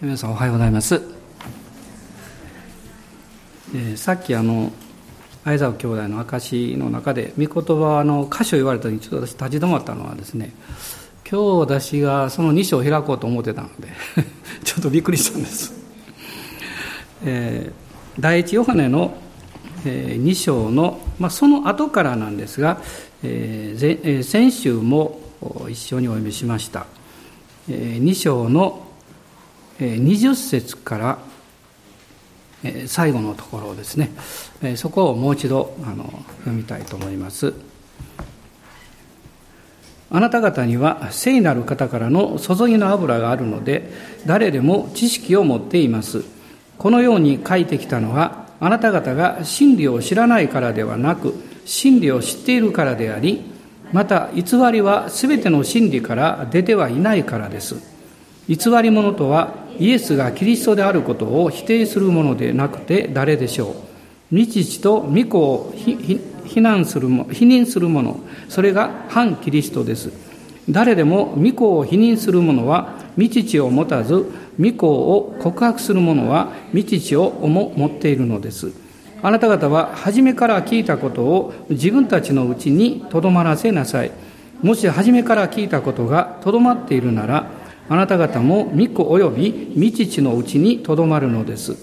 皆さんおはようございます。さっき相沢兄弟の証の中で御言葉の箇所言われた時にちょっと私立ち止まったのはですね、今日私がその2章を開こうと思ってたのでちょっとびっくりしたんです。第一ヨハネの2章の、その後からなんですが、先週も一緒にお読みしました2章の20節から最後のところですね、そこをもう一度読みたいと思います。あなた方には聖なる方からの注ぎの油があるので、誰でも知識を持っています。このように書いてきたのは、あなた方が真理を知らないからではなく、真理を知っているからであり、また偽りはすべての真理から出てはいないからです。偽り者とはイエスがキリストであることを否定するものでなくて誰でしょう。御父と御子を否認する者、それが反キリストです。誰でも御子を否認する者は御父を持たず、御子を告白する者は御父をも持っているのです。あなた方は初めから聞いたことを自分たちのうちにとどまらせなさい。もし初めから聞いたことがとどまっているなら、あなた方も御子および御父のうちにとどまるのです。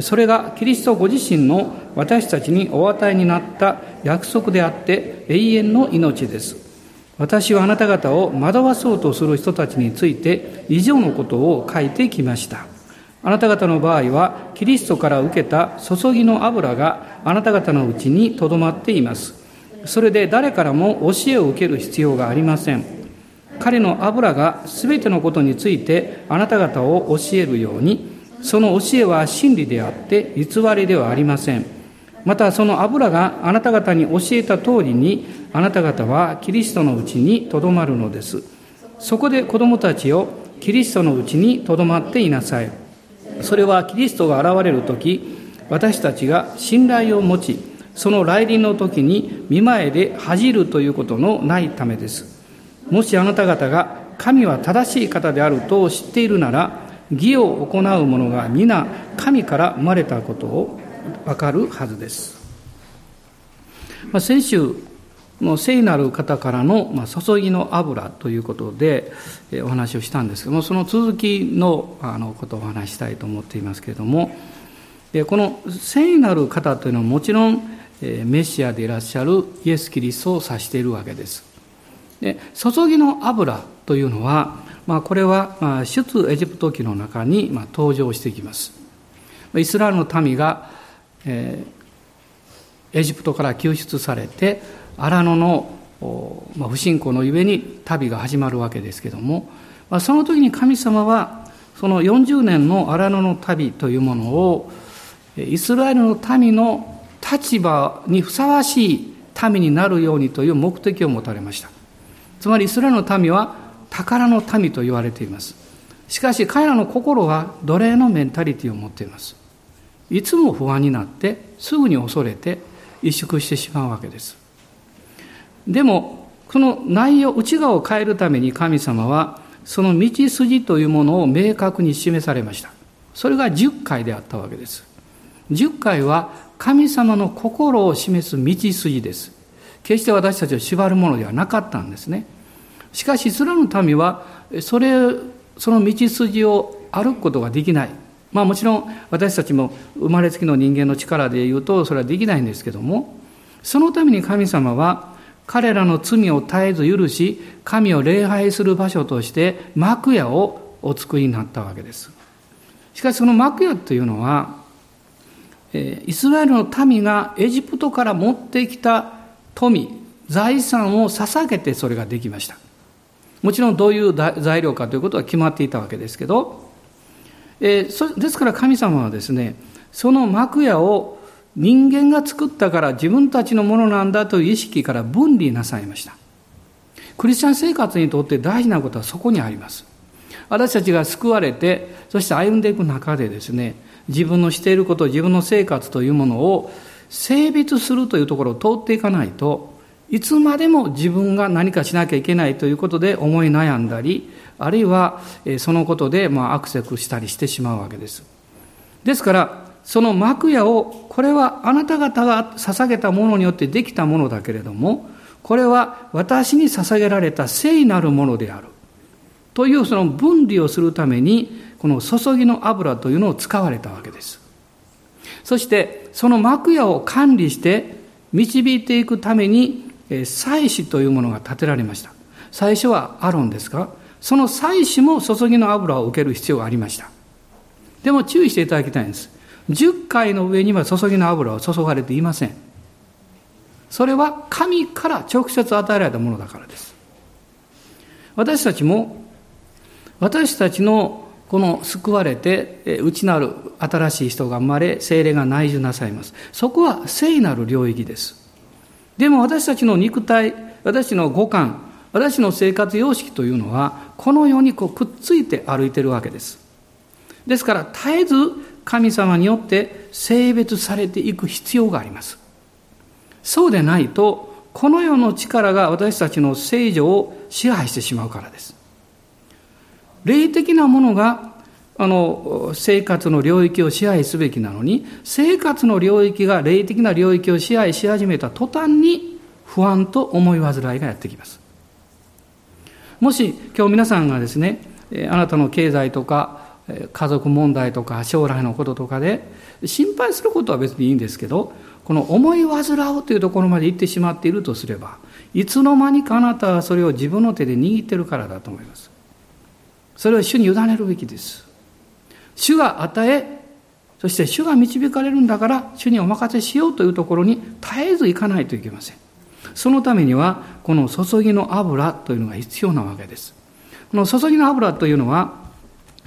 それがキリストご自身の私たちにお与えになった約束であって、永遠の命です。私はあなた方を惑わそうとする人たちについて以上のことを書いてきました。あなた方の場合はキリストから受けた注ぎの油があなた方のうちにとどまっています。それで誰からも教えを受ける必要がありません。彼の油がすべてのことについてあなた方を教えるように、その教えは真理であって偽りではありません。またその油があなた方に教えた通りに、あなた方はキリストのうちにとどまるのです。そこで子供たちよ、キリストのうちにとどまっていなさい。それはキリストが現れるとき、私たちが信頼を持ち、その来臨のときに見前で恥じるということのないためです。もしあなた方が神は正しい方であると知っているなら、義を行う者が皆神から生まれたことをわかるはずです。先週の聖なる方からの注ぎの油ということでお話をしたんですけども、その続きのことをお話したいと思っていますけれども、この聖なる方というのはもちろんメシアでいらっしゃるイエス・キリストを指しているわけです。で、注ぎの油というのは、これは出エジプト記の中に登場してきます。イスラエルの民が、エジプトから救出されて荒野の、不信仰のゆえに旅が始まるわけですけども、その時に神様はその40年の荒野の旅というものをイスラエルの民の立場にふさわしい民になるようにという目的を持たれました。つまりイスラエルの民は宝の民と言われています。しかし彼らの心は奴隷のメンタリティを持っています。いつも不安になってすぐに恐れて萎縮してしまうわけです。でもこの内側を変えるために神様はその道筋というものを明確に示されました。それが10回であったわけです。10回は神様の心を示す道筋です。決して私たちを縛るものではなかったんですね。しかしイスラエルの民はその道筋を歩くことができない。もちろん私たちも生まれつきの人間の力でいうとそれはできないんですけども、そのために神様は彼らの罪を絶えず許し、神を礼拝する場所として幕屋をお作りになったわけです。しかしその幕屋というのは、イスラエルの民がエジプトから持ってきた財産を捧げてそれができました。もちろんどういう材料かということは決まっていたわけですけど、ですから神様はですね、その幕屋を人間が作ったから自分たちのものなんだという意識から分離なさいました。クリスチャン生活にとって大事なことはそこにあります。私たちが救われて、そして歩んでいく中でですね、自分のしていること、自分の生活というものを性別するというところを通っていかないと、いつまでも自分が何かしなきゃいけないということで思い悩んだり、あるいはそのことで悪説したりしてしまうわけです。ですからその幕屋を、これはあなた方が捧げたものによってできたものだけれども、これは私に捧げられた聖なるものであるという、その分離をするためにこの注ぎの油というのを使われたわけです。そしてその幕屋を管理して導いていくために祭司というものが立てられました。最初はアロンですが、その祭司も注ぎの油を受ける必要がありました。でも注意していただきたいんです。10回の上には注ぎの油は注がれていません。それは神から直接与えられたものだからです。私たちも、私たちのこの救われて内なる新しい人が生まれ、聖霊が内住なさいます。そこは聖なる領域です。でも私たちの肉体、私の五感、私の生活様式というのはこの世にくっついて歩いているわけです。ですから絶えず神様によって性別されていく必要があります。そうでないとこの世の力が私たちの聖女を支配してしまうからです。霊的なものが生活の領域を支配すべきなのに、生活の領域が霊的な領域を支配し始めた途端に不安と思い煩いがやってきます。もし今日皆さんがですね、あなたの経済とか家族問題とか将来のこととかで心配することは別にいいんですけど、この思い煩うというところまで行ってしまっているとすれば、いつの間にかあなたはそれを自分の手で握っているからだと思います。それを主に委ねるべきです。主が与え、そして主が導かれるんだから主にお任せしようというところに絶えず行かないといけません。そのためにはこの注ぎの油というのが必要なわけです。この注ぎの油というのは、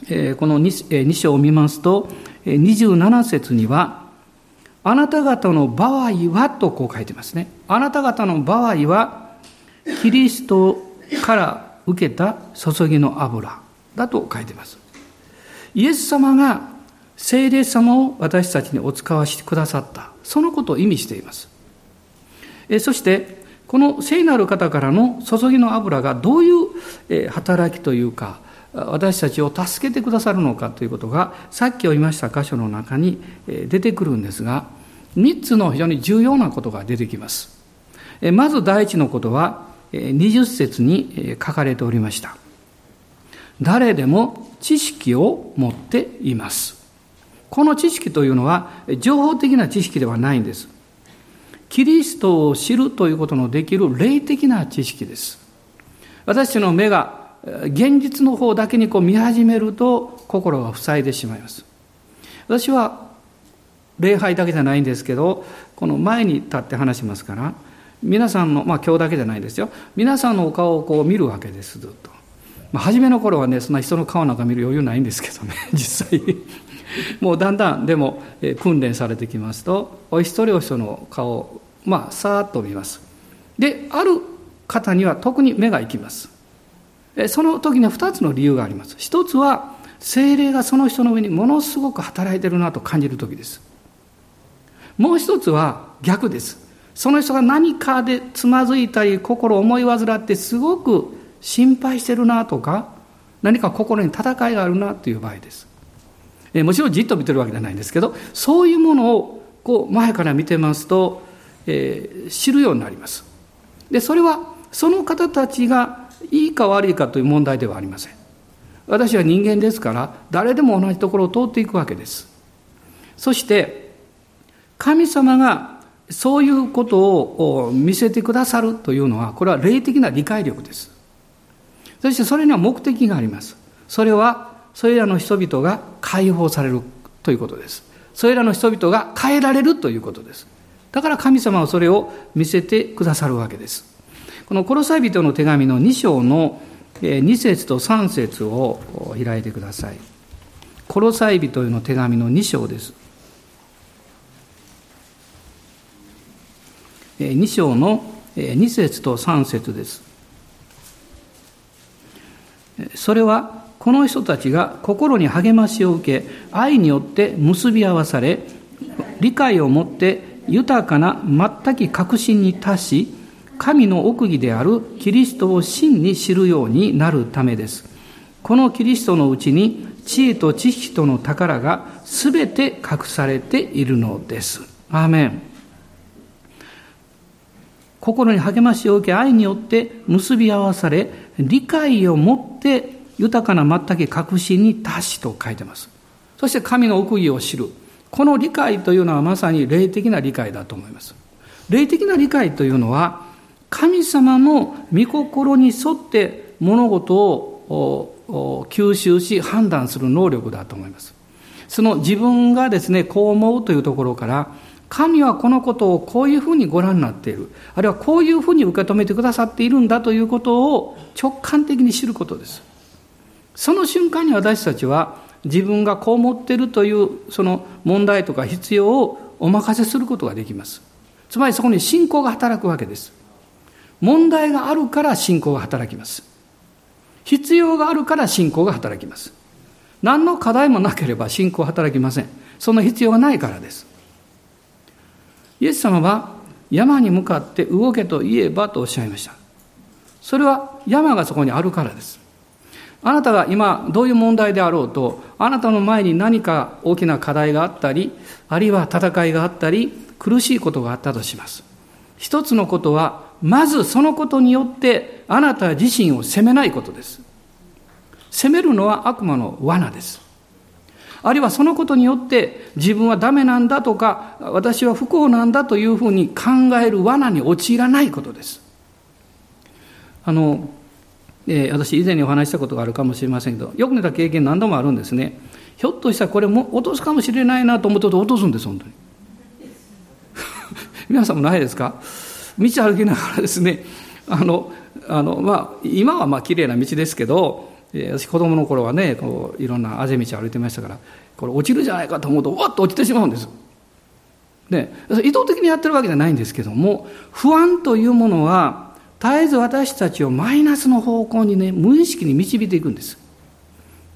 この 2章を見ますと27節には、あなた方の場合はとこう書いてますね。あなた方の場合はキリストから受けた注ぎの油だと書いてます。イエス様が聖霊様を私たちにお使わしてくださった、そのことを意味しています。そしてこの聖なる方からの注ぎの油がどういう働きというか、私たちを助けてくださるのかということが、さっき言いました箇所の中に出てくるんですが、3つの非常に重要なことが出てきます。まず第一のことは20節に書かれておりました。誰でも知識を持っています。この知識というのは情報的な知識ではないんです。キリストを知るということのできる霊的な知識です。私の目が現実の方だけに見始めると心が塞いでしまいます。私は礼拝だけじゃないんですけど、この前に立って話しますから、皆さんの、今日だけじゃないですよ、皆さんのお顔を見るわけです。ずっと、初めの頃はね、そんな人の顔なんか見る余裕ないんですけどね実際もうだんだんでも訓練されてきますと、お一人お一人の顔をさーっと見ます。である方には特に目が行きます。その時には2つの理由があります。一つは聖霊がその人の上にものすごく働いてるなと感じる時です。もう一つは逆です。その人が何かでつまずいたり心を思い煩ってすごく心配してるなとか、何か心に戦いがあるなという場合です。もちろんじっと見てるわけじゃないんですけど、そういうものを前から見てますと、知るようになります。でそれはその方たちがいいか悪いかという問題ではありません。私は人間ですから、誰でも同じところを通っていくわけです。そして神様がそういうことを見せてくださるというのは、これは霊的な理解力です。そしてそれには目的があります。それはそれらの人々が解放されるということです。それらの人々が変えられるということです。だから神様はそれを見せてくださるわけです。このコロサイ人の手紙の2章の2節と3節を開いてください。コロサイ人への手紙の2章です。2章の2節と3節です。それはこの人たちが心に励ましを受け、愛によって結び合わされ、理解をもって豊かな全く確信に達し、神の奥義であるキリストを真に知るようになるためです。このキリストのうちに知恵と知識との宝がすべて隠されているのです。アーメン。心に励ましを受け、愛によって結び合わされ、理解をもって豊かな全く確信に達しと書いてます。そして神の奥義を知る、この理解というのはまさに霊的な理解だと思います。霊的な理解というのは、神様の御心に沿って物事を吸収し判断する能力だと思います。その自分がですね、こう思うというところから、神はこのことをこういうふうにご覧になっている、あるいはこういうふうに受け止めてくださっているんだということを直感的に知ることです。その瞬間に私たちは自分がこう思っているというその問題とか必要をお任せすることができます。つまりそこに信仰が働くわけです。問題があるから信仰が働きます。必要があるから信仰が働きます。何の課題もなければ信仰は働きません。その必要がないからです。イエス様は山に向かって動けと言えばとおっしゃいました。それは山がそこにあるからです。あなたが今どういう問題であろうと、あなたの前に何か大きな課題があったり、あるいは戦いがあったり、苦しいことがあったとします。一つのことは、まずそのことによってあなた自身を責めないことです。責めるのは悪魔の罠です。あるいはそのことによって自分はダメなんだとか、私は不幸なんだというふうに考える罠に陥らないことです。私以前にお話したことがあるかもしれませんけど、よく寝た経験何度もあるんですね。ひょっとしたらこれも落とすかもしれないなと思って落とすんです、本当に皆さんもないですか？道歩きながらですね、今はまあ綺麗な道ですけど、私子供の頃はね、こういろんなあぜ道歩いてましたから、これ落ちるじゃないかと思うと、わっと落ちてしまうんです。で、意図的にやってるわけじゃないんですけども、不安というものは絶えず私たちをマイナスの方向にね、無意識に導いていくんです。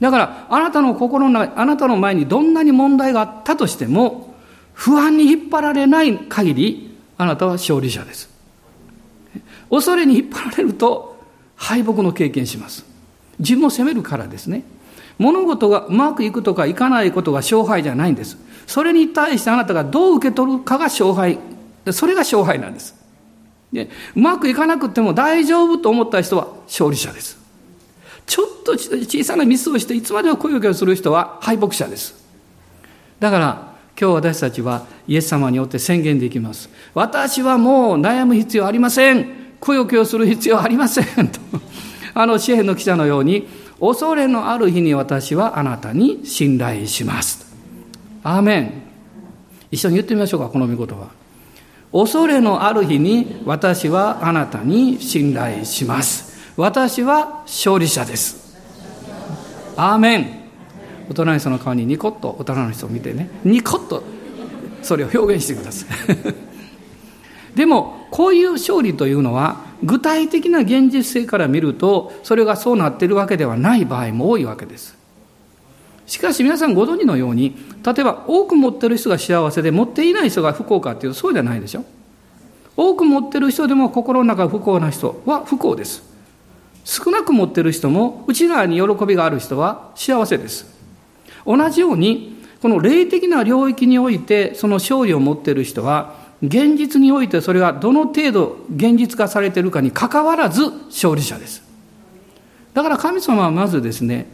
だからあなたの心の中、あなたの前にどんなに問題があったとしても、不安に引っ張られない限りあなたは勝利者です。恐れに引っ張られると敗北の経験します。自分を責めるからですね。物事がうまくいくとかいかないことが勝敗じゃないんです。それに対してあなたがどう受け取るかが勝敗、それが勝敗なんです。で、うまくいかなくても大丈夫と思った人は勝利者です。ちょっと小さなミスをしていつまでも恋をする人は敗北者です。だから今日私たちはイエス様によって宣言できます。私はもう悩む必要ありません、くよくよする必要ありませんと詩篇の記者のように、恐れのある日に私はあなたに信頼します。アーメン。一緒に言ってみましょうか、この御言葉。恐れのある日に私はあなたに信頼します。私は勝利者です。アーメン。大人の人の顔にニコッと、大人の人を見てね、ニコッとそれを表現してくださいでもこういう勝利というのは、具体的な現実性から見るとそれがそうなっているわけではない場合も多いわけです。しかし皆さんご存知のように、例えば多く持っている人が幸せで持っていない人が不幸かというと、そうじゃないでしょ。多く持っている人でも心の中不幸な人は不幸です。少なく持っている人も内側に喜びがある人は幸せです。同じようにこの霊的な領域においてその勝利を持っている人は、現実においてそれがどの程度現実化されているかにかかわらず勝利者です。だから神様はまずですね、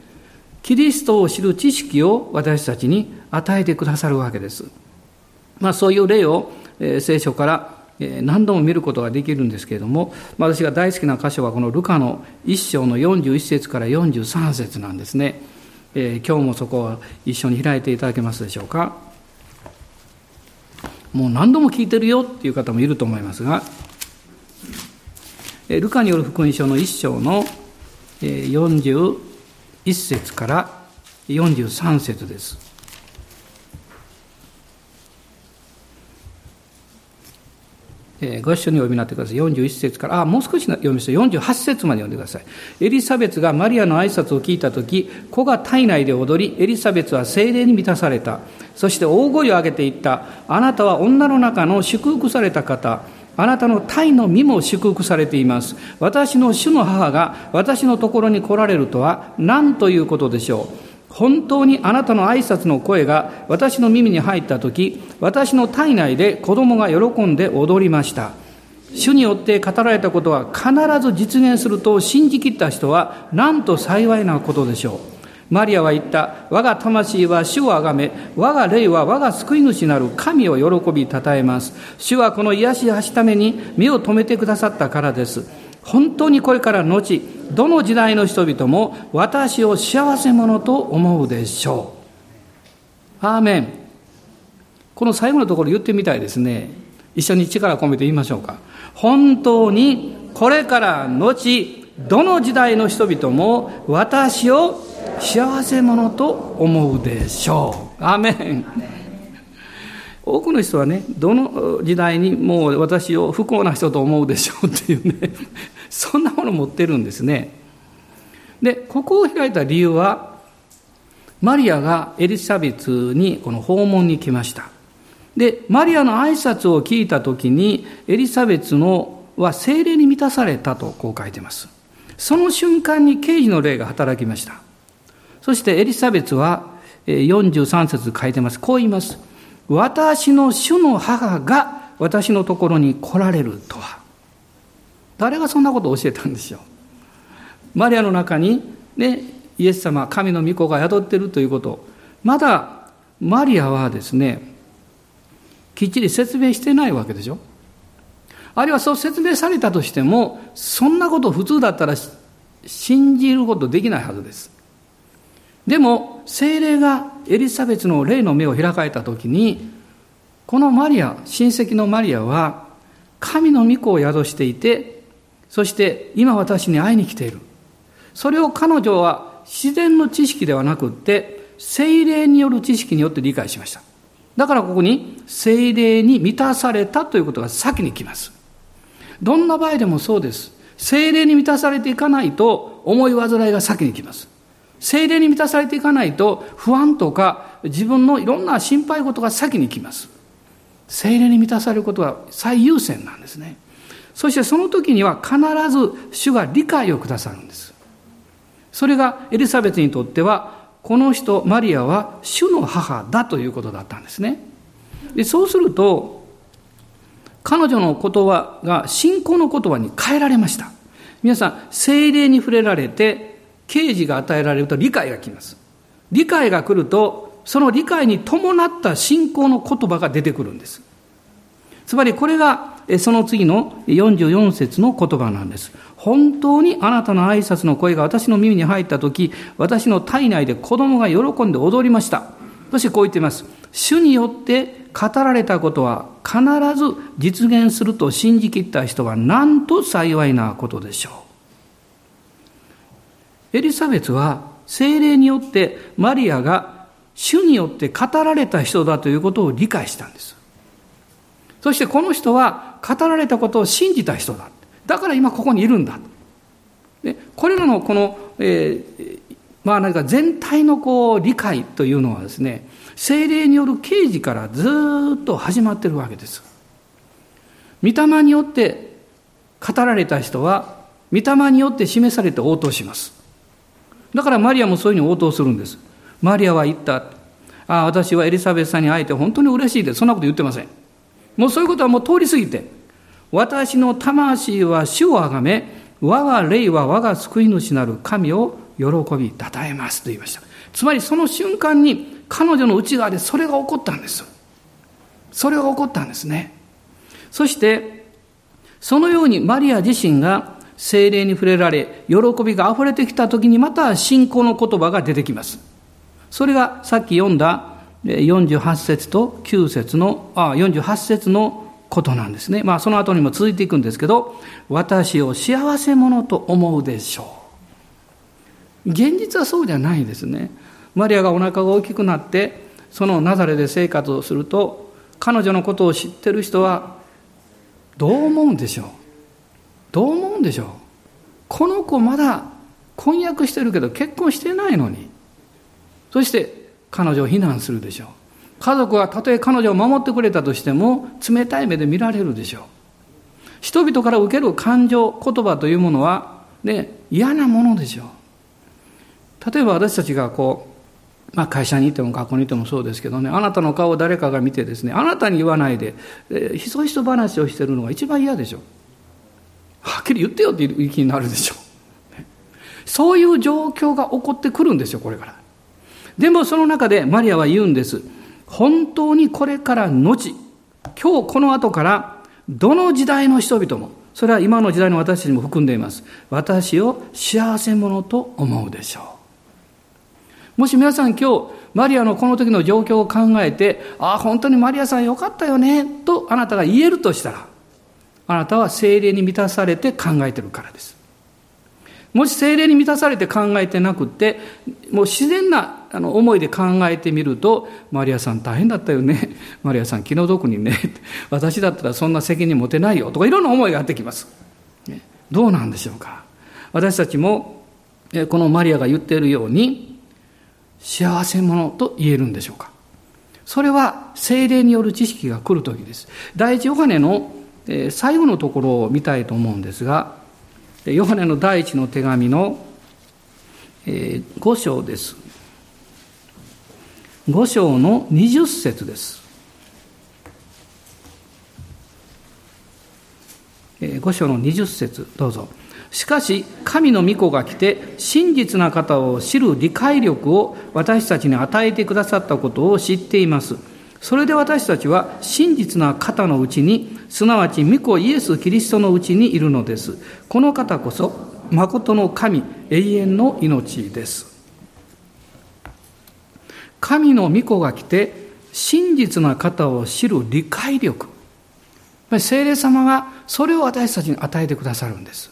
キリストを知る知識を私たちに与えてくださるわけです。そういう例を聖書から何度も見ることができるんですけれども、私が大好きな箇所はこのルカの1章の41節から43節なんですね。今日もそこを一緒に開いていただけますでしょうか。もう何度も聞いてるよっていう方もいると思いますが、ルカによる福音書の1章の41節から43節です。ご一緒にお読みになってください。41節から、もう少し読みましょう。48節まで読んでください。エリザベスがマリアの挨拶を聞いたとき、子が体内で踊り、エリザベスは聖霊に満たされた。そして大声を上げていった。あなたは女の中の祝福された方。あなたの胎の身も祝福されています。私の主の母が私のところに来られるとは何ということでしょう。本当にあなたの挨拶の声が私の耳に入ったとき、私の体内で子供が喜んで踊りました。主によって語られたことは必ず実現すると信じきった人はなんと幸いなことでしょう。マリアは言った、我が魂は主をあがめ、我が霊は我が救い主なる神を喜びたたえます。主はこの癒しはしために目を留めてくださったからです。本当にこれから後、どの時代の人々も私を幸せ者と思うでしょう。アーメン。この最後のところ言ってみたいですね。一緒に力を込めて言いましょうか。本当にこれから後、どの時代の人々も私を幸せ者と思うでしょう。アーメン。多くの人はね、どの時代にもう私を不幸な人と思うでしょうっていうね、そんなもの持ってるんですね。で、ここを開いた理由は、マリアがエリザベスにこの訪問に来ました。で、マリアの挨拶を聞いたときに、エリザベスは聖霊に満たされたとこう書いてます。その瞬間に啓示の霊が働きました。そしてエリザベスは43節書いてます。こう言います。私の主の母が私のところに来られるとは。誰がそんなことを教えたんでしょう。マリアの中に、ね、イエス様、神の御子が宿っているということを、まだマリアはですね、きっちり説明してないわけでしょ。あるいはそう説明されたとしても、そんなこと普通だったら信じることできないはずです。でも聖霊がエリザベスの霊の目を開かれたときに、このマリア、親戚のマリアは神の御子を宿していて、そして今私に会いに来ている。それを彼女は自然の知識ではなくって聖霊による知識によって理解しました。だからここに聖霊に満たされたということが先に来ます。どんな場合でもそうです。聖霊に満たされていかないと思い煩いが先に来ます。聖霊に満たされていかないと不安とか自分のいろんな心配事が先に来ます。聖霊に満たされることが最優先なんですね。そしてその時には必ず主が理解をくださるんです。それがエリザベスにとっては、この人マリアは主の母だということだったんですね。で、そうすると彼女の言葉が信仰の言葉に変えられました。皆さん、聖霊に触れられて啓示が与えられると理解が来ます。理解が来ると、その理解に伴った信仰の言葉が出てくるんです。つまりこれがその次の44節の言葉なんです。本当にあなたの挨拶の声が私の耳に入ったとき、私の体内で子供が喜んで踊りました。そしてこう言っています。主によって語られたことは必ず実現すると信じきった人はなんと幸いなことでしょう。エリザベスは聖霊によってマリアが主によって語られた人だということを理解したんです。そしてこの人は語られたことを信じた人だ。だから今ここにいるんだ。で、これらのこの、何か全体のこう理解というのはですね、聖霊による啓示からずっと始まっているわけです。御霊によって語られた人は御霊によって示されて応答します。だからマリアもそういうふうに応答するんです。マリアは言った。私はエリザベスさんに会えて本当に嬉しいです。そんなこと言ってません。もうそういうことはもう通り過ぎて、私の魂は主をあがめ、我が霊は我が救い主なる神を喜びたたえますと言いました。つまりその瞬間に彼女の内側でそれが起こったんです。それが起こったんですね。そしてそのようにマリア自身が聖霊に触れられ、喜びが溢れてきたときにまた信仰の言葉が出てきます。それがさっき読んだ48節と9節の、48節のことなんですね。その後にも続いていくんですけど、私を幸せ者と思うでしょう。現実はそうじゃないですね。マリアがお腹が大きくなって、そのナザレで生活をすると、彼女のことを知ってる人はどう思うんでしょう。どう思うんでしょう。この子まだ婚約してるけど結婚してないのに。そして彼女を非難するでしょう。家族はたとえ彼女を守ってくれたとしても冷たい目で見られるでしょう。人々から受ける感情、言葉というものは、ね、嫌なものでしょう。例えば私たちがこう、まあ、会社にいても学校にいてもそうですけどね、あなたの顔を誰かが見てですね、あなたに言わないで、ひそひそ話をしてるのが一番嫌でしょう。はっきり言ってよっていう気になるでしょう、ね、そういう状況が起こってくるんですよ、これから。でもその中でマリアは言うんです。本当にこれから後、今日この後からどの時代の人々も、それは今の時代の私たちも含んでいます、私を幸せ者と思うでしょう。もし皆さん今日マリアのこの時の状況を考えて、ああ本当にマリアさんよかったよねとあなたが言えるとしたら、あなたは聖霊に満たされて考えてるからです。もし聖霊に満たされて考えてなくて、もう自然な思いで考えてみると、マリアさん大変だったよね、マリアさん気の毒にね、私だったらそんな責任持てないよとか、いろんな思いがあってきます。どうなんでしょうか。私たちもこのマリアが言っているように幸せ者と言えるんでしょうか。それは聖霊による知識が来るときです。第一ヨハネの最後のところを見たいと思うんですが、ヨハネの第一の手紙の5章です。5章の20節です。5章の20節、どうぞ。しかし神の御子が来て真実な方を知る理解力を私たちに与えてくださったことを知っています。それで私たちは真実な方のうちに、すなわち御子イエス・キリストのうちにいるのです。この方こそ誠の神、永遠の命です。神の御子が来て真実な方を知る理解力、聖霊様がそれを私たちに与えてくださるんです。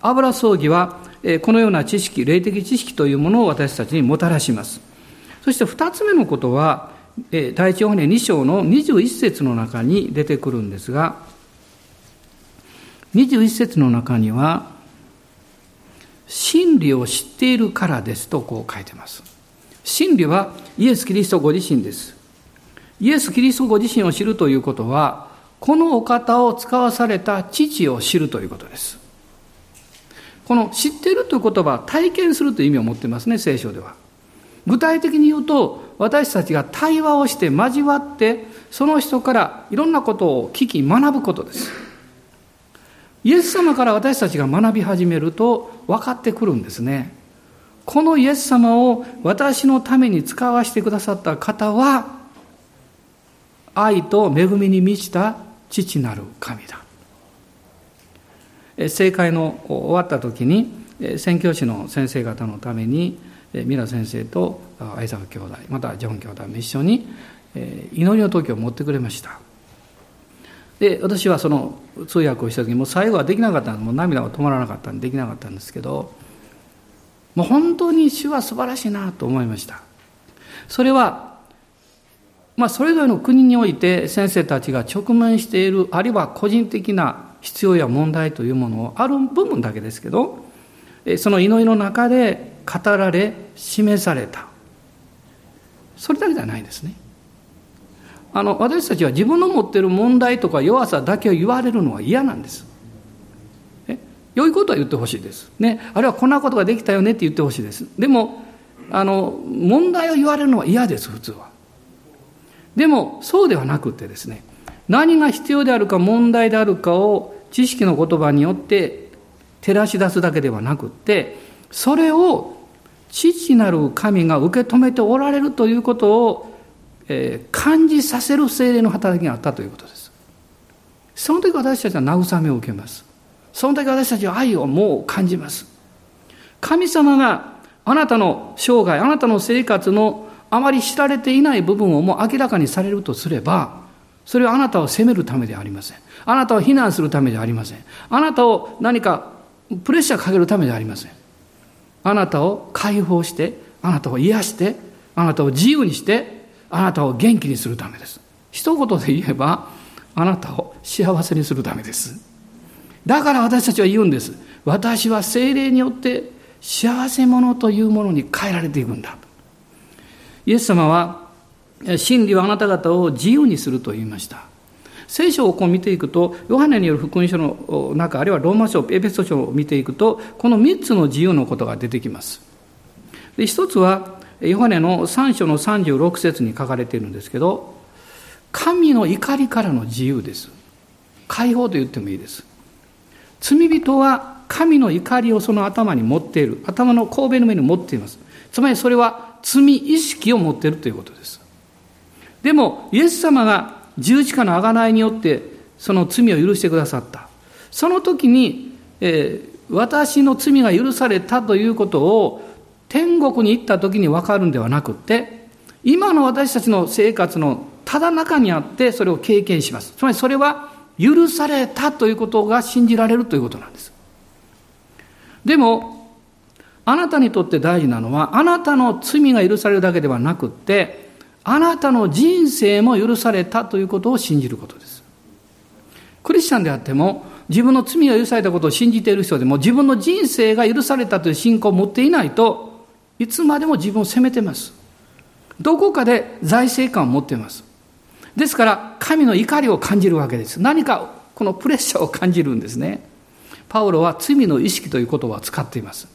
アブラ葬儀はこのような知識、霊的知識というものを私たちにもたらします。そして二つ目のことは第一ヨハネ2章の21節の中に出てくるんですが、21節の中には真理を知っているからですとこう書いてます。真理はイエス・キリストご自身です。イエス・キリストご自身を知るということは、このお方を使わされた父を知るということです。この知っているという言葉は体験するという意味を持ってますね、聖書では。具体的に言うと、私たちが対話をして交わって、その人からいろんなことを聞き学ぶことです。イエス様から私たちが学び始めると分かってくるんですね。このイエス様を私のために使わせてくださった方は、愛と恵みに満ちた父なる神だ。聖会の終わった時に、宣教師の先生方のために、ミラ先生と愛沢兄弟、またジョン兄弟も一緒に祈りの時を持ってくれました。で、私はその通訳をした時に、もう最後はできなかったんです。もう涙が止まらなかったんでできなかったんですけど、もう本当に主は素晴らしいなと思いました。それは、まあ、それぞれの国において先生たちが直面している、あるいは個人的な必要や問題というものを、ある部分だけですけど、その祈りの中で語られ示された、それだけじゃないんですね。私たちは自分の持っている問題とか弱さだけを言われるのは嫌なんです。良いことは言ってほしいです、ね、あるいはこんなことができたよねって言ってほしいです。でも問題を言われるのは嫌です、普通は。でもそうではなくてですね、何が必要であるか、問題であるかを知識の言葉によって照らし出すだけではなくて、それを父なる神が受け止めておられるということを、感じさせる聖霊の働きがあったということです。その時私たちは慰めを受けます。その時私たちは愛をもう感じます。神様があなたの生涯、あなたの生活のあまり知られていない部分をもう明らかにされるとすれば、それはあなたを責めるためではありません。あなたを非難するためではありません。あなたを何かプレッシャーかけるためではありません。あなたを解放して、あなたを癒して、あなたを自由にして、あなたを元気にするためです。一言で言えば、あなたを幸せにするためです。だから私たちは言うんです。私は聖霊によって幸せ者というものに変えられていくんだ。イエス様は真理はあなた方を自由にすると言いました。聖書をこう見ていくと、ヨハネによる福音書の中、あるいはローマ書、エペソ書を見ていくと、この3つの自由のことが出てきます。で、一つはヨハネの3章の36節に書かれているんですけど、神の怒りからの自由です。解放と言ってもいいです。罪人は神の怒りをその頭に持っている、頭の甲べの上に持っています。つまりそれは罪意識を持っているということです。でもイエス様が十字架の贖いによってその罪を許してくださった、その時に、私の罪が許されたということを天国に行った時に分かるんではなくって、今の私たちの生活のただ中にあってそれを経験します。つまりそれは許されたということが信じられるということなんです。でもあなたにとって大事なのは、あなたの罪が許されるだけではなくって、あなたの人生も許されたということを信じることです。クリスチャンであっても、自分の罪が許されたことを信じている人でも、自分の人生が許されたという信仰を持っていないと、いつまでも自分を責めてます。どこかで罪性感を持っています。ですから神の怒りを感じるわけです。何かこのプレッシャーを感じるんですね。パウロは罪の意識という言葉を使っています。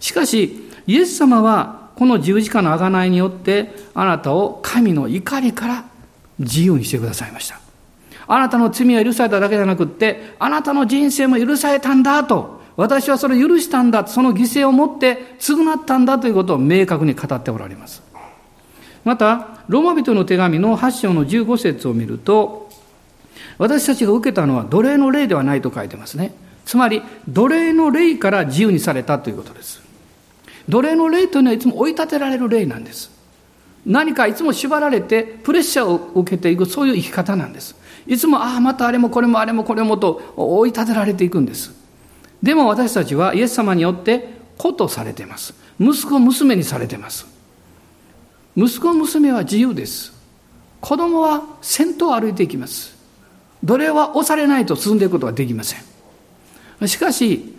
しかしイエス様はこの十字架の贖いによってあなたを神の怒りから自由にしてくださいました。あなたの罪は許されただけじゃなくって、あなたの人生も許されたんだと、私はそれを許したんだ、その犠牲をもって償ったんだということを明確に語っておられます。またローマ人の手紙の8章の15節を見ると、私たちが受けたのは奴隷の霊ではないと書いてますね。つまり奴隷の霊から自由にされたということです。奴隷の霊というのはいつも追い立てられる霊なんです。何かいつも縛られてプレッシャーを受けていく、そういう生き方なんです。いつもまたあれもこれもあれもこれもと追い立てられていくんです。でも私たちはイエス様によって子とされています。息子娘にされています。息子娘は自由です。子供は先頭を歩いていきます。奴隷は押されないと進んでいくことはできません。しかし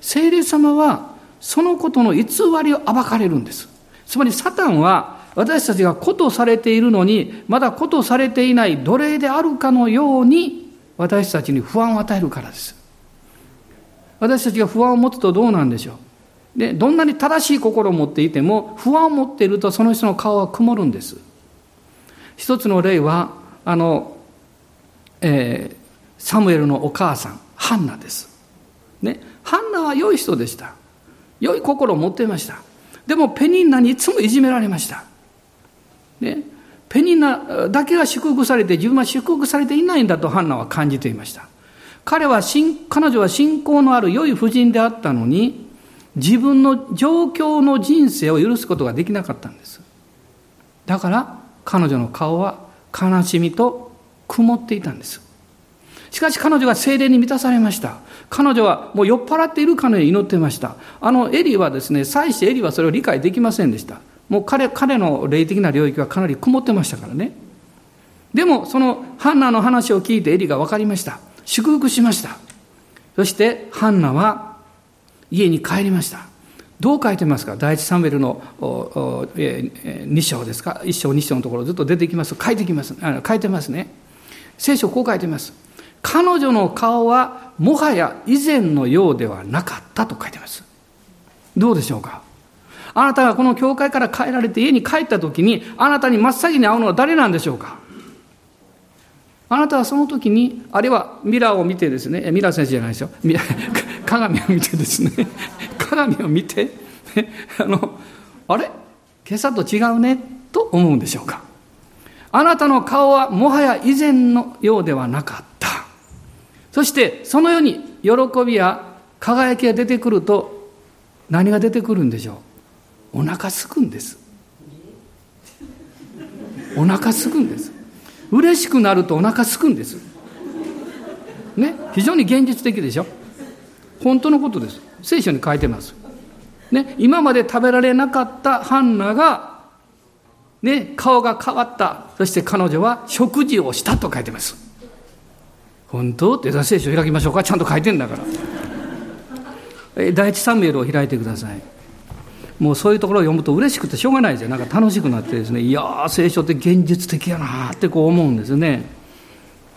聖霊様はそのことの偽りを暴かれるんです。つまりサタンは私たちが子とされているのに、まだ子とされていない奴隷であるかのように私たちに不安を与えるからです。私たちが不安を持つとどうなんでしょう。で、どんなに正しい心を持っていても、不安を持っているとその人の顔は曇るんです。一つの例はサムエルのお母さんハンナです、ね、ハンナは良い人でした。良い心を持っていました。でもペニンナにいつもいじめられました、ね、ペニンナだけが祝福されて自分は祝福されていないんだとハンナは感じていました。彼女は信仰のある良い婦人であったのに、自分の状況の人生を許すことができなかったんです。だから彼女の顔は悲しみと曇っていたんです。しかし彼女が聖霊に満たされました。彼女はもう酔っ払っているかのように祈ってました。エリはですね、妻子エリはそれを理解できませんでした。もう彼の霊的な領域はかなり曇ってましたからね。でもそのハンナの話を聞いてエリが分かりました。祝福しました。そしてハンナは家に帰りました。どう書いてますか。第一サムエルの2章ですか、1章2章のところずっと出てきます。書いてますね。聖書こう書いてます。彼女の顔はもはや以前のようではなかったと書いてます。どうでしょうか。あなたがこの教会から帰られて家に帰った時に、あなたに真っ先に会うのは誰なんでしょうか。あなたはその時に、あるいはミラーを見てですね、ミラー先生じゃないですよ、鏡を見てですね、鏡を見て、あれ今朝と違うねと思うんでしょうか。あなたの顔はもはや以前のようではなかった。そしてそのように喜びや輝きが出てくると、何が出てくるんでしょう。お腹すくんです。お腹すくんです。嬉しくなるとお腹すくんです、ね、非常に現実的でしょ。本当のことです。聖書に書いてます、ね、今まで食べられなかったハンナが、ね、顔が変わった。そして彼女は食事をしたと書いてます。本当って聖書を開きましょうか。ちゃんと書いてんだから第一サムエルを開いてください。もうそういうところを読むと嬉しくてしょうがないですよ。なんか楽しくなってですね、いやー聖書って現実的やなってこう思うんですよね。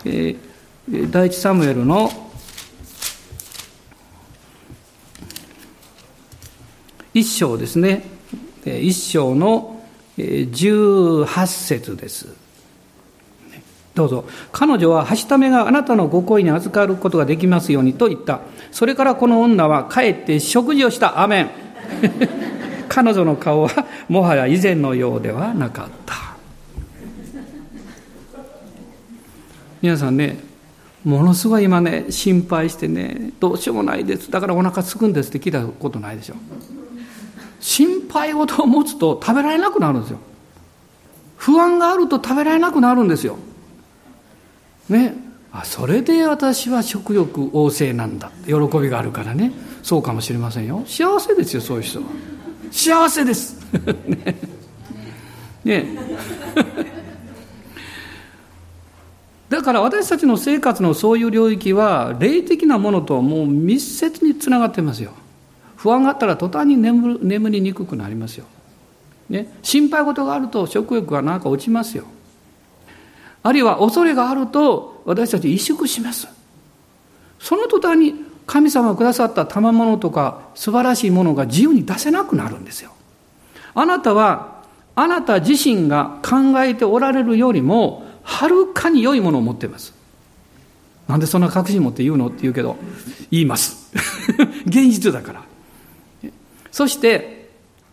第一サムエルの一章ですね、一章の18節です。どうぞ。彼女ははしためがあなたのご恋に預かることができますようにと言った。それからこの女は帰って食事をした。アーメン彼女の顔はもはや以前のようではなかった。皆さんね、ものすごい今ね、心配してね、どうしようもないです、だからお腹すくんですって聞いたことないでしょ。心配事を持つと食べられなくなるんですよ。不安があると食べられなくなるんですよね。あ、それで私は食欲旺盛なんだ、喜びがあるからね。そうかもしれませんよ。幸せですよ、そういう人は。幸せですねねだから私たちの生活のそういう領域は霊的なものともう密接につながってますよ。不安があったら途端に 眠りにくくなりますよ、ね、心配事があると食欲がなんか落ちますよ。あるいは恐れがあると私たち萎縮します。その途端に神様がくださった賜物とか素晴らしいものが自由に出せなくなるんですよ。あなたはあなた自身が考えておられるよりもはるかに良いものを持っています。なんでそんな確信持って言うのって言うけど言います現実だから。そして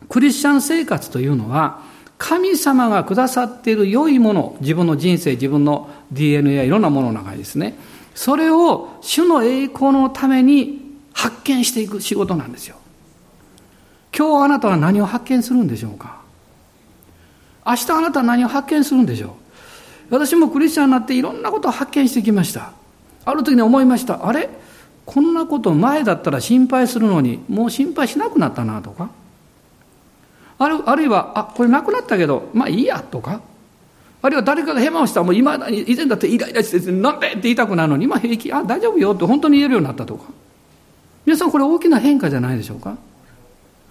クリスチャン生活というのは神様がくださっている良いもの、自分の人生、自分の DNA やいろんなものの中にですね、それを主の栄光のために発見していく仕事なんですよ。今日あなたは何を発見するんでしょうか。明日あなたは何を発見するんでしょう。私もクリスチャンになっていろんなことを発見してきました。ある時に思いました。あれ、こんなこと前だったら心配するのにもう心配しなくなったなとか、あるいはあ、これなくなったけどまあいいやとか、あるいは誰かがヘマをしたらもう今だに以前だってイライラしてなんでって言いたくなるのに今平気、あ、大丈夫よって本当に言えるようになったとか。皆さんこれ大きな変化じゃないでしょうか。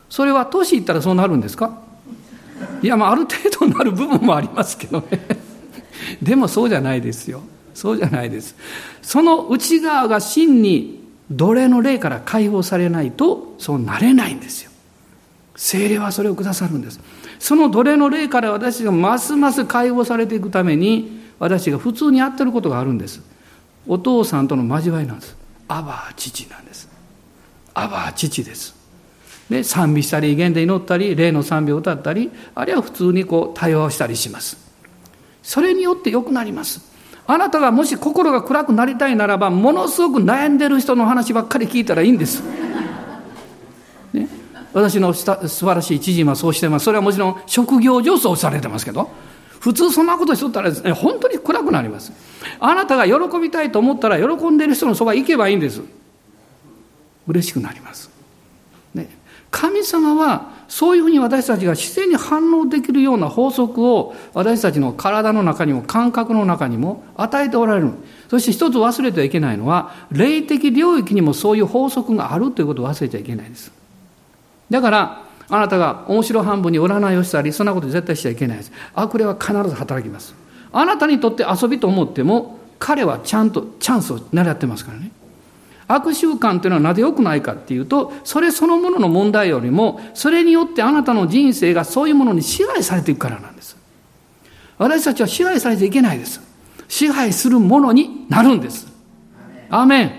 それは年いったらそうなるんですか。いや、まあある程度なる部分もありますけどねでもそうじゃないですよ。そうじゃないです。その内側が真に奴隷の霊から解放されないとそうなれないんですよ。聖霊はそれをくださるんです。その奴隷の霊から私がますます解放されていくために私が普通にやってることがあるんです。お父さんとの交わりなんです。アバ父なんです。アバ父です、ね、賛美したり言で祈ったり霊の賛美を歌ったり、あるいは普通にこう対話をしたりします。それによって良くなります。あなたがもし心が暗くなりたいならばものすごく悩んでる人の話ばっかり聞いたらいいんです私の素晴らしい知人はそうしています。それはもちろん職業上そうされてますけど、普通そんなことしとったらですね、本当に暗くなります。あなたが喜びたいと思ったら喜んでいる人のそばに行けばいいんです。嬉しくなります、ね、神様はそういうふうに私たちが自然に反応できるような法則を私たちの体の中にも感覚の中にも与えておられる。そして一つ忘れてはいけないのは、霊的領域にもそういう法則があるということを忘れちゃいけないです。だからあなたが面白半分に占いをしたりそんなこと絶対しちゃいけないです。悪霊は必ず働きます。あなたにとって遊びと思っても彼はちゃんとチャンスを狙ってますからね。悪習慣というのはなぜ良くないかっていうと、それそのものの問題よりもそれによってあなたの人生がそういうものに支配されていくからなんです。私たちは支配されていけないです。支配するものになるんです。アーメン。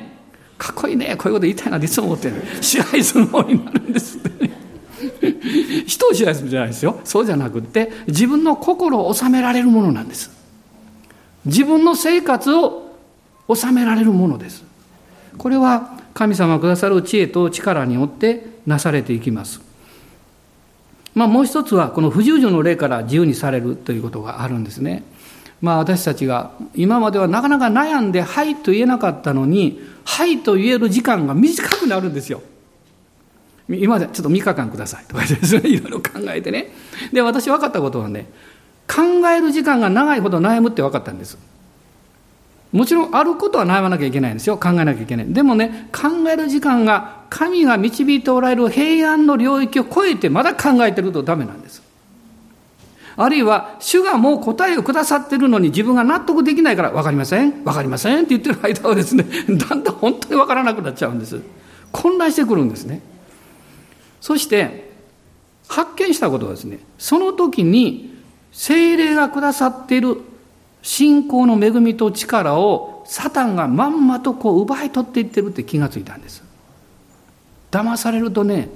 かっこいいね、こういうこと言いたいなっていつも思ってる。支配するものになるんです人を支配するんじゃないですよ。そうじゃなくって自分の心を収められるものなんです。自分の生活を収められるものです。これは神様がくださる知恵と力によってなされていきます。まあ、もう一つはこの不従順の霊から自由にされるということがあるんですね。まあ、私たちが今まではなかなか悩んではいと言えなかったのに、はいと言える時間が短くなるんですよ。今までちょっと3日間くださいとかですね、いろいろ考えてね。で、私分かったことはね、考える時間が長いほど悩むって分かったんです。もちろんあることは悩まなきゃいけないんですよ。考えなきゃいけない。でもね、考える時間が神が導いておられる平安の領域を超えてまだ考えてるとダメなんです。あるいは主がもう答えをくださってるのに自分が納得できないから、分かりません、分かりませんって言ってる間はですね、だんだん本当に分からなくなっちゃうんです。混乱してくるんですね。そして発見したことはですね、その時に聖霊がくださっている信仰の恵みと力をサタンがまんまとこう奪い取っていってるって気がついたんです。騙されるとね、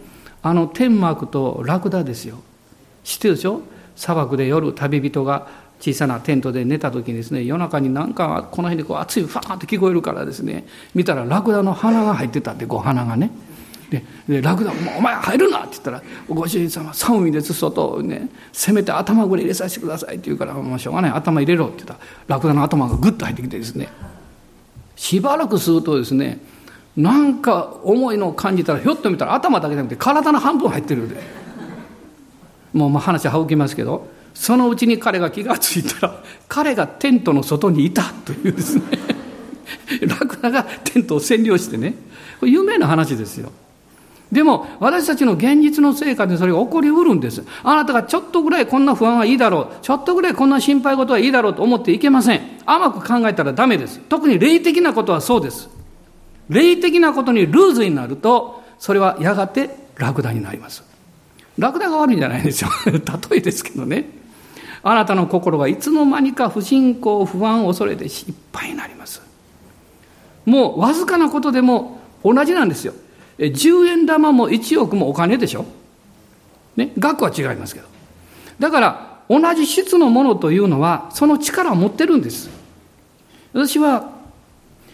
天幕とラクダですよ。知ってるでしょ。砂漠で夜旅人が小さなテントで寝た時にですね、夜中になんかこの辺でこう熱いファーって聞こえるからですね、見たらラクダの鼻が入ってたって、こう鼻がね、でラクダお前入るなって言ったら、ご主人様寒いです外をね、せめて頭ぐらい入れさせてくださいって言うから、もうしょうがない頭入れろって言ったら、ラクダの頭がグッと入ってきてですね、しばらくするとですね、なんか重いのを感じたら、ひょっと見たら頭だけじゃなくて体の半分入ってるで、もう話は省きますけど、そのうちに彼が気がついたら、彼がテントの外にいたというですねラクダがテントを占領してね、これ有名な話ですよ。でも私たちの現実の生活でそれが起こりうるんです。あなたがちょっとぐらいこんな不安はいいだろう、ちょっとぐらいこんな心配事はいいだろうと思っていけません。甘く考えたらダメです。特に霊的なことはそうです。霊的なことにルーズになると、それはやがてラクダになります。ラクダが悪いんじゃないんですよ例えですけどね。あなたの心がいつの間にか不信仰、不安、恐れでいっぱいになります。もうわずかなことでも同じなんですよ。10円玉も1億もお金でしょ、ね、額は違いますけど。だから同じ質のものというのはその力を持ってるんです。私は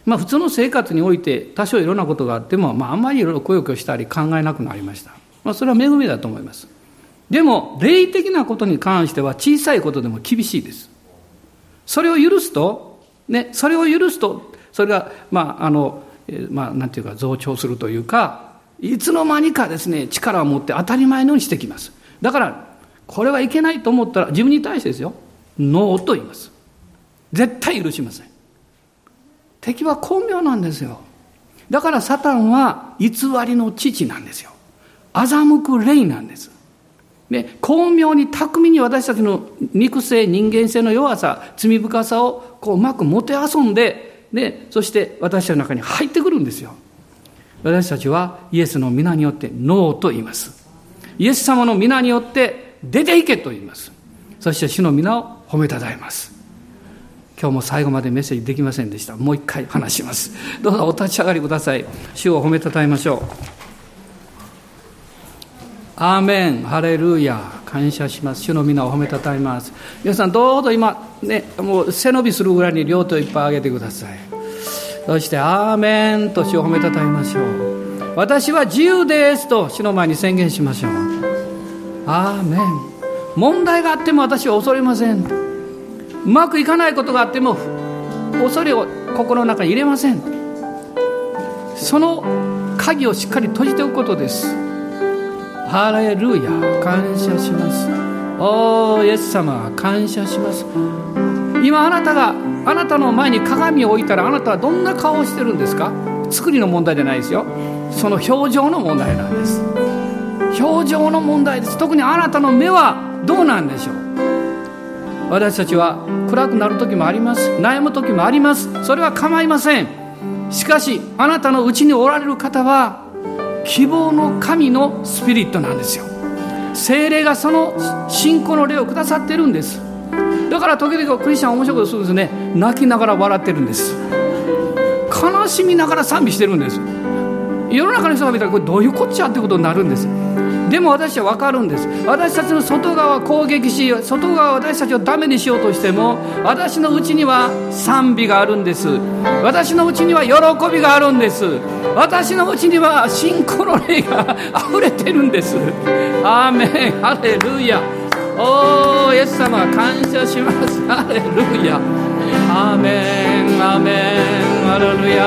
普通の生活において多少いろんなことがあっても、あんまりいろいろこよこよしたり考えなくなりました。それは恵みだと思います。でも霊的なことに関しては小さいことでも厳しいです。それを許すと、ね、それを許すと、それがなんていうか増長するというか、いつの間にかですね、力を持って当たり前のようにしてきます。だからこれはいけないと思ったら、自分に対してですよ、ノーと言います。絶対許しません。敵は巧妙なんですよ。だからサタンは偽りの父なんですよ。欺く霊なんです。で、巧妙に巧みに私たちの肉性、人間性の弱さ、罪深さをこううまくもてあそんで、でそして私たちの中に入ってくるんですよ。私たちはイエスの皆によってノーと言います。イエス様の皆によって出ていけと言います。そして主の皆を褒めたたえます。今日も最後までメッセージできませんでした。もう一回話します。どうぞお立ち上がりください。主を褒めたたえましょう。アーメン、ハレルヤ、感謝します。主の皆を褒めたたえます。皆さんどうぞ今、ね、もう背伸びするぐらいに両手をいっぱい上げてください。そしてアーメンと主を褒めたたえましょう。私は自由ですと主の前に宣言しましょう。アーメン。問題があっても私は恐れません。うまくいかないことがあっても恐れを心の中に入れません。その鍵をしっかり閉じておくことです。ハレルヤ、感謝します。おー、イエス様感謝します。今あなたがあなたの前に鏡を置いたら、あなたはどんな顔をしてるんですか。作りの問題じゃないですよ。その表情の問題なんです。表情の問題です。特にあなたの目はどうなんでしょう。私たちは暗くなる時もあります。悩む時もあります。それは構いません。しかしあなたのうちにおられる方は希望の神のスピリットなんですよ。聖霊がその信仰の霊をくださってるんです。だから時々クリスチャン面白いことするんですね。泣きながら笑ってるんです。悲しみながら賛美してるんです。世の中の人が見たらこれどういうこっちゃってことになるんです。でも私は分かるんです。私たちの外側を攻撃し、外側を私たちをダメにしようとしても、私のうちには賛美があるんです。私のうちには喜びがあるんです。私のうちには信仰の霊が溢れてるんです。アーメン、ハレルヤ。おー、イエス様感謝します。ハレルヤ、アーメン、アーメン、ハレルヤ。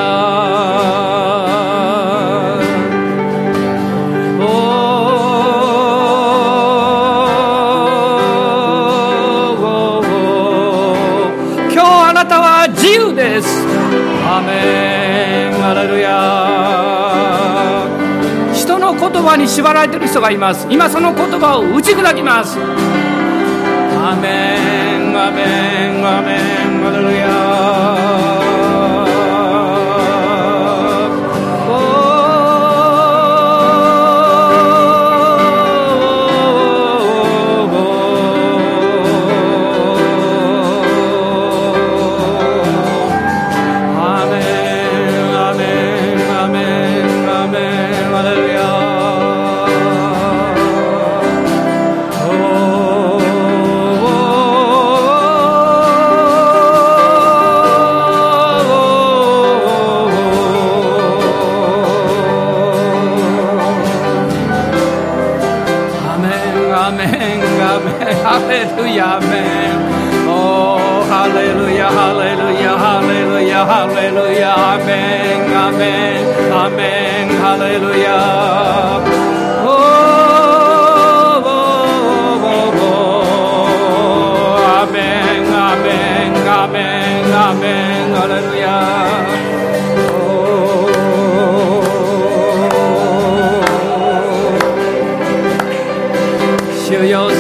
アーメン、ハレルヤ。人の言葉に縛られている人がいます。今その言葉を打ち砕きます。Amen, Amen, Amen, Hallelujah.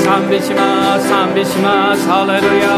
賛美しますハレルヤ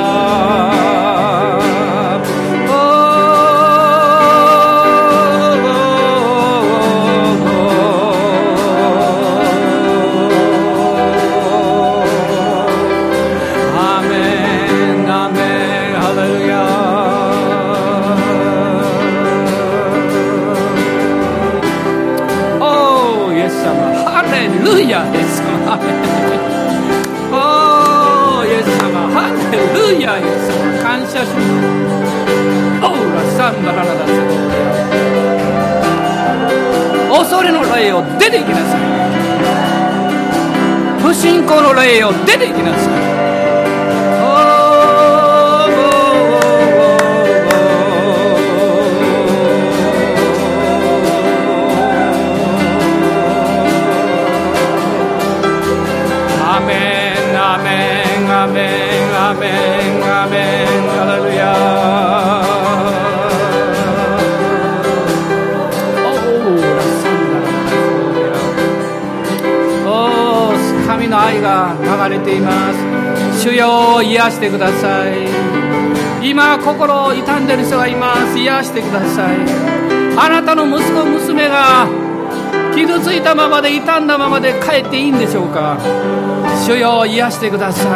恐れの霊を出ていきなさい。不信仰の霊を出ていきなさい。アメンアメンアメンアメンアメンハレルヤ。愛が流れています。主よ癒してください。今心を痛んでいる人がいます。癒してください。あなたの息子娘が傷ついたままで痛んだままで帰っていいんでしょうか。主よ癒してくださ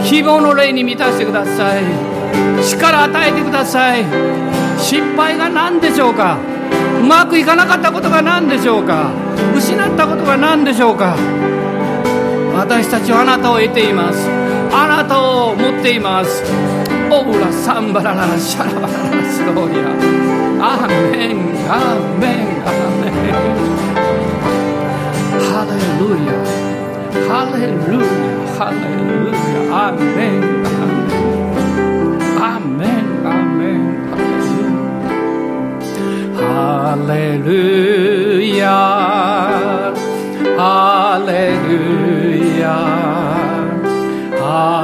い。希望の霊に満たしてください。力与えてください。失敗が何でしょうか。うまくいかなかったことが何でしょうか。失ったことが何でしょうか。私たちはあなたを得ています。あなたを持っています。オブラサンバララシャラバララスローリア。アーメン、アーメン、アーメン。ハレルヤ、ハレルヤ、ハレルヤ、アーメン、アーメン、アーメン、アーメン、ハレルヤ、ハレルヤ。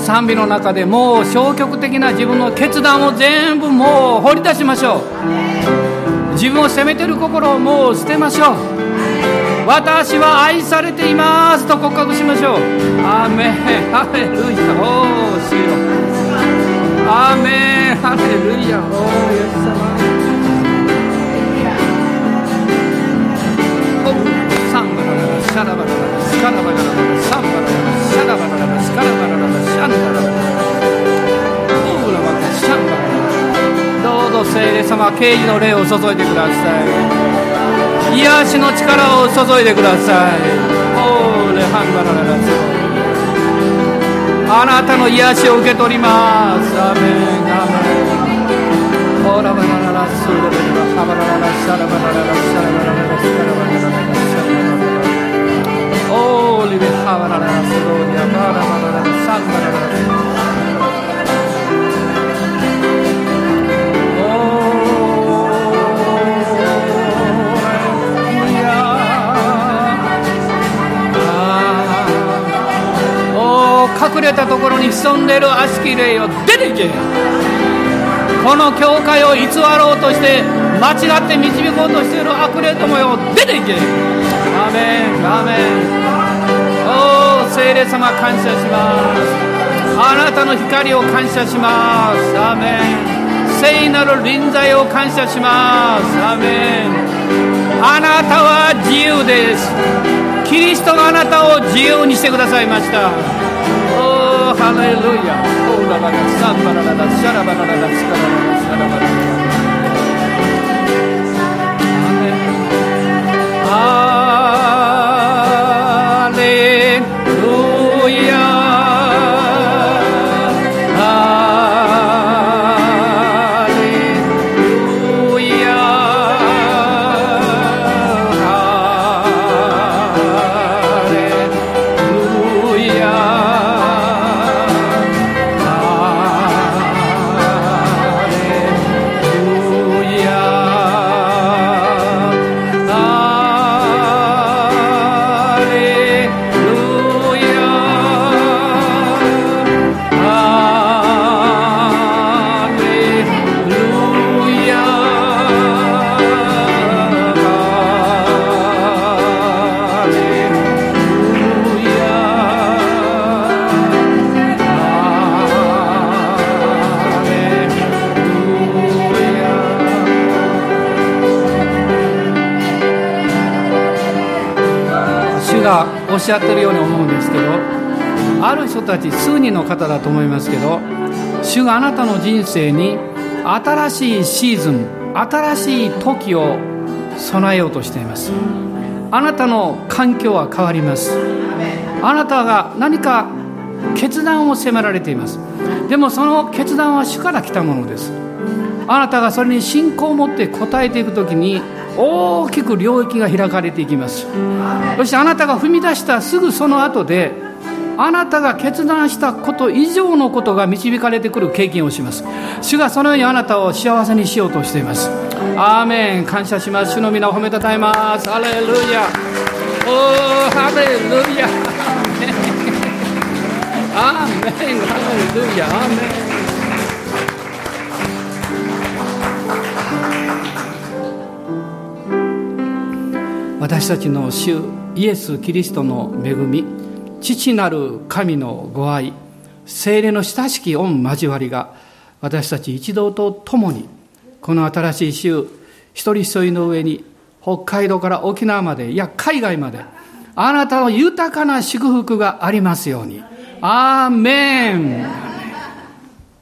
賛美の中でもう消極的な自分の決断を全部もう掘り出しましょう。自分を責めている心をもう捨てましょう。私は愛されていますと告白しましょう。アーメンハレルヤおーしよう。アーメンハレルヤおーイエス様。サンバラララシャラバラララスカラバラララサンバラララシャラバラララスカラバラララどうぞ聖霊様様、啓示の霊を注いでください。癒しの力を注いでください。おーレハンバラララ、あなたの癒しを受け取ります。アメンアメン。オラバラララスーレベルラハバラララサラバラララサラバラララサラバラララサラバラララ、オーリベハバラララスローリアバラバララサンバラララ、隠れたところに潜んでいる悪しき霊を出ていけ。この教会を偽ろうとして間違って導こうとしている悪霊どもよ、出ていけ。アメンアメン。お聖霊様感謝します。あなたの光を感謝します。アメン。聖なる臨在を感謝します。アメン。あなたは自由です。キリストがあなたを自由にしてくださいました。ハレルヤ。オラバラサンバラララシャラバラララシャラバララシャラバララ。ハレルヤハレルヤハレルヤ。おっしゃってるように思うんですけど、ある人たち数人の方だと思いますけど、主があなたの人生に新しいシーズン、新しい時を備えようとしています。あなたの環境は変わります。あなたが何か決断を迫られています。でもその決断は主から来たものです。あなたがそれに信仰を持って応えていくときに大きく領域が開かれていきます。そしてあなたが踏み出したすぐその後で、あなたが決断したこと以上のことが導かれてくる経験をします。主がそのようにあなたを幸せにしようとしています。アーメン。感謝します。主の皆を褒めたたえます。ハレルヤ。おーハレルヤ。アーメン。ハレルヤ。アーメン。私たちの主イエス・キリストの恵み、父なる神のご愛、聖霊の親しき御交わりが、私たち一同と共にこの新しい週一人一人の上に、北海道から沖縄まで、いや海外まで、あなたの豊かな祝福がありますように。アーメン。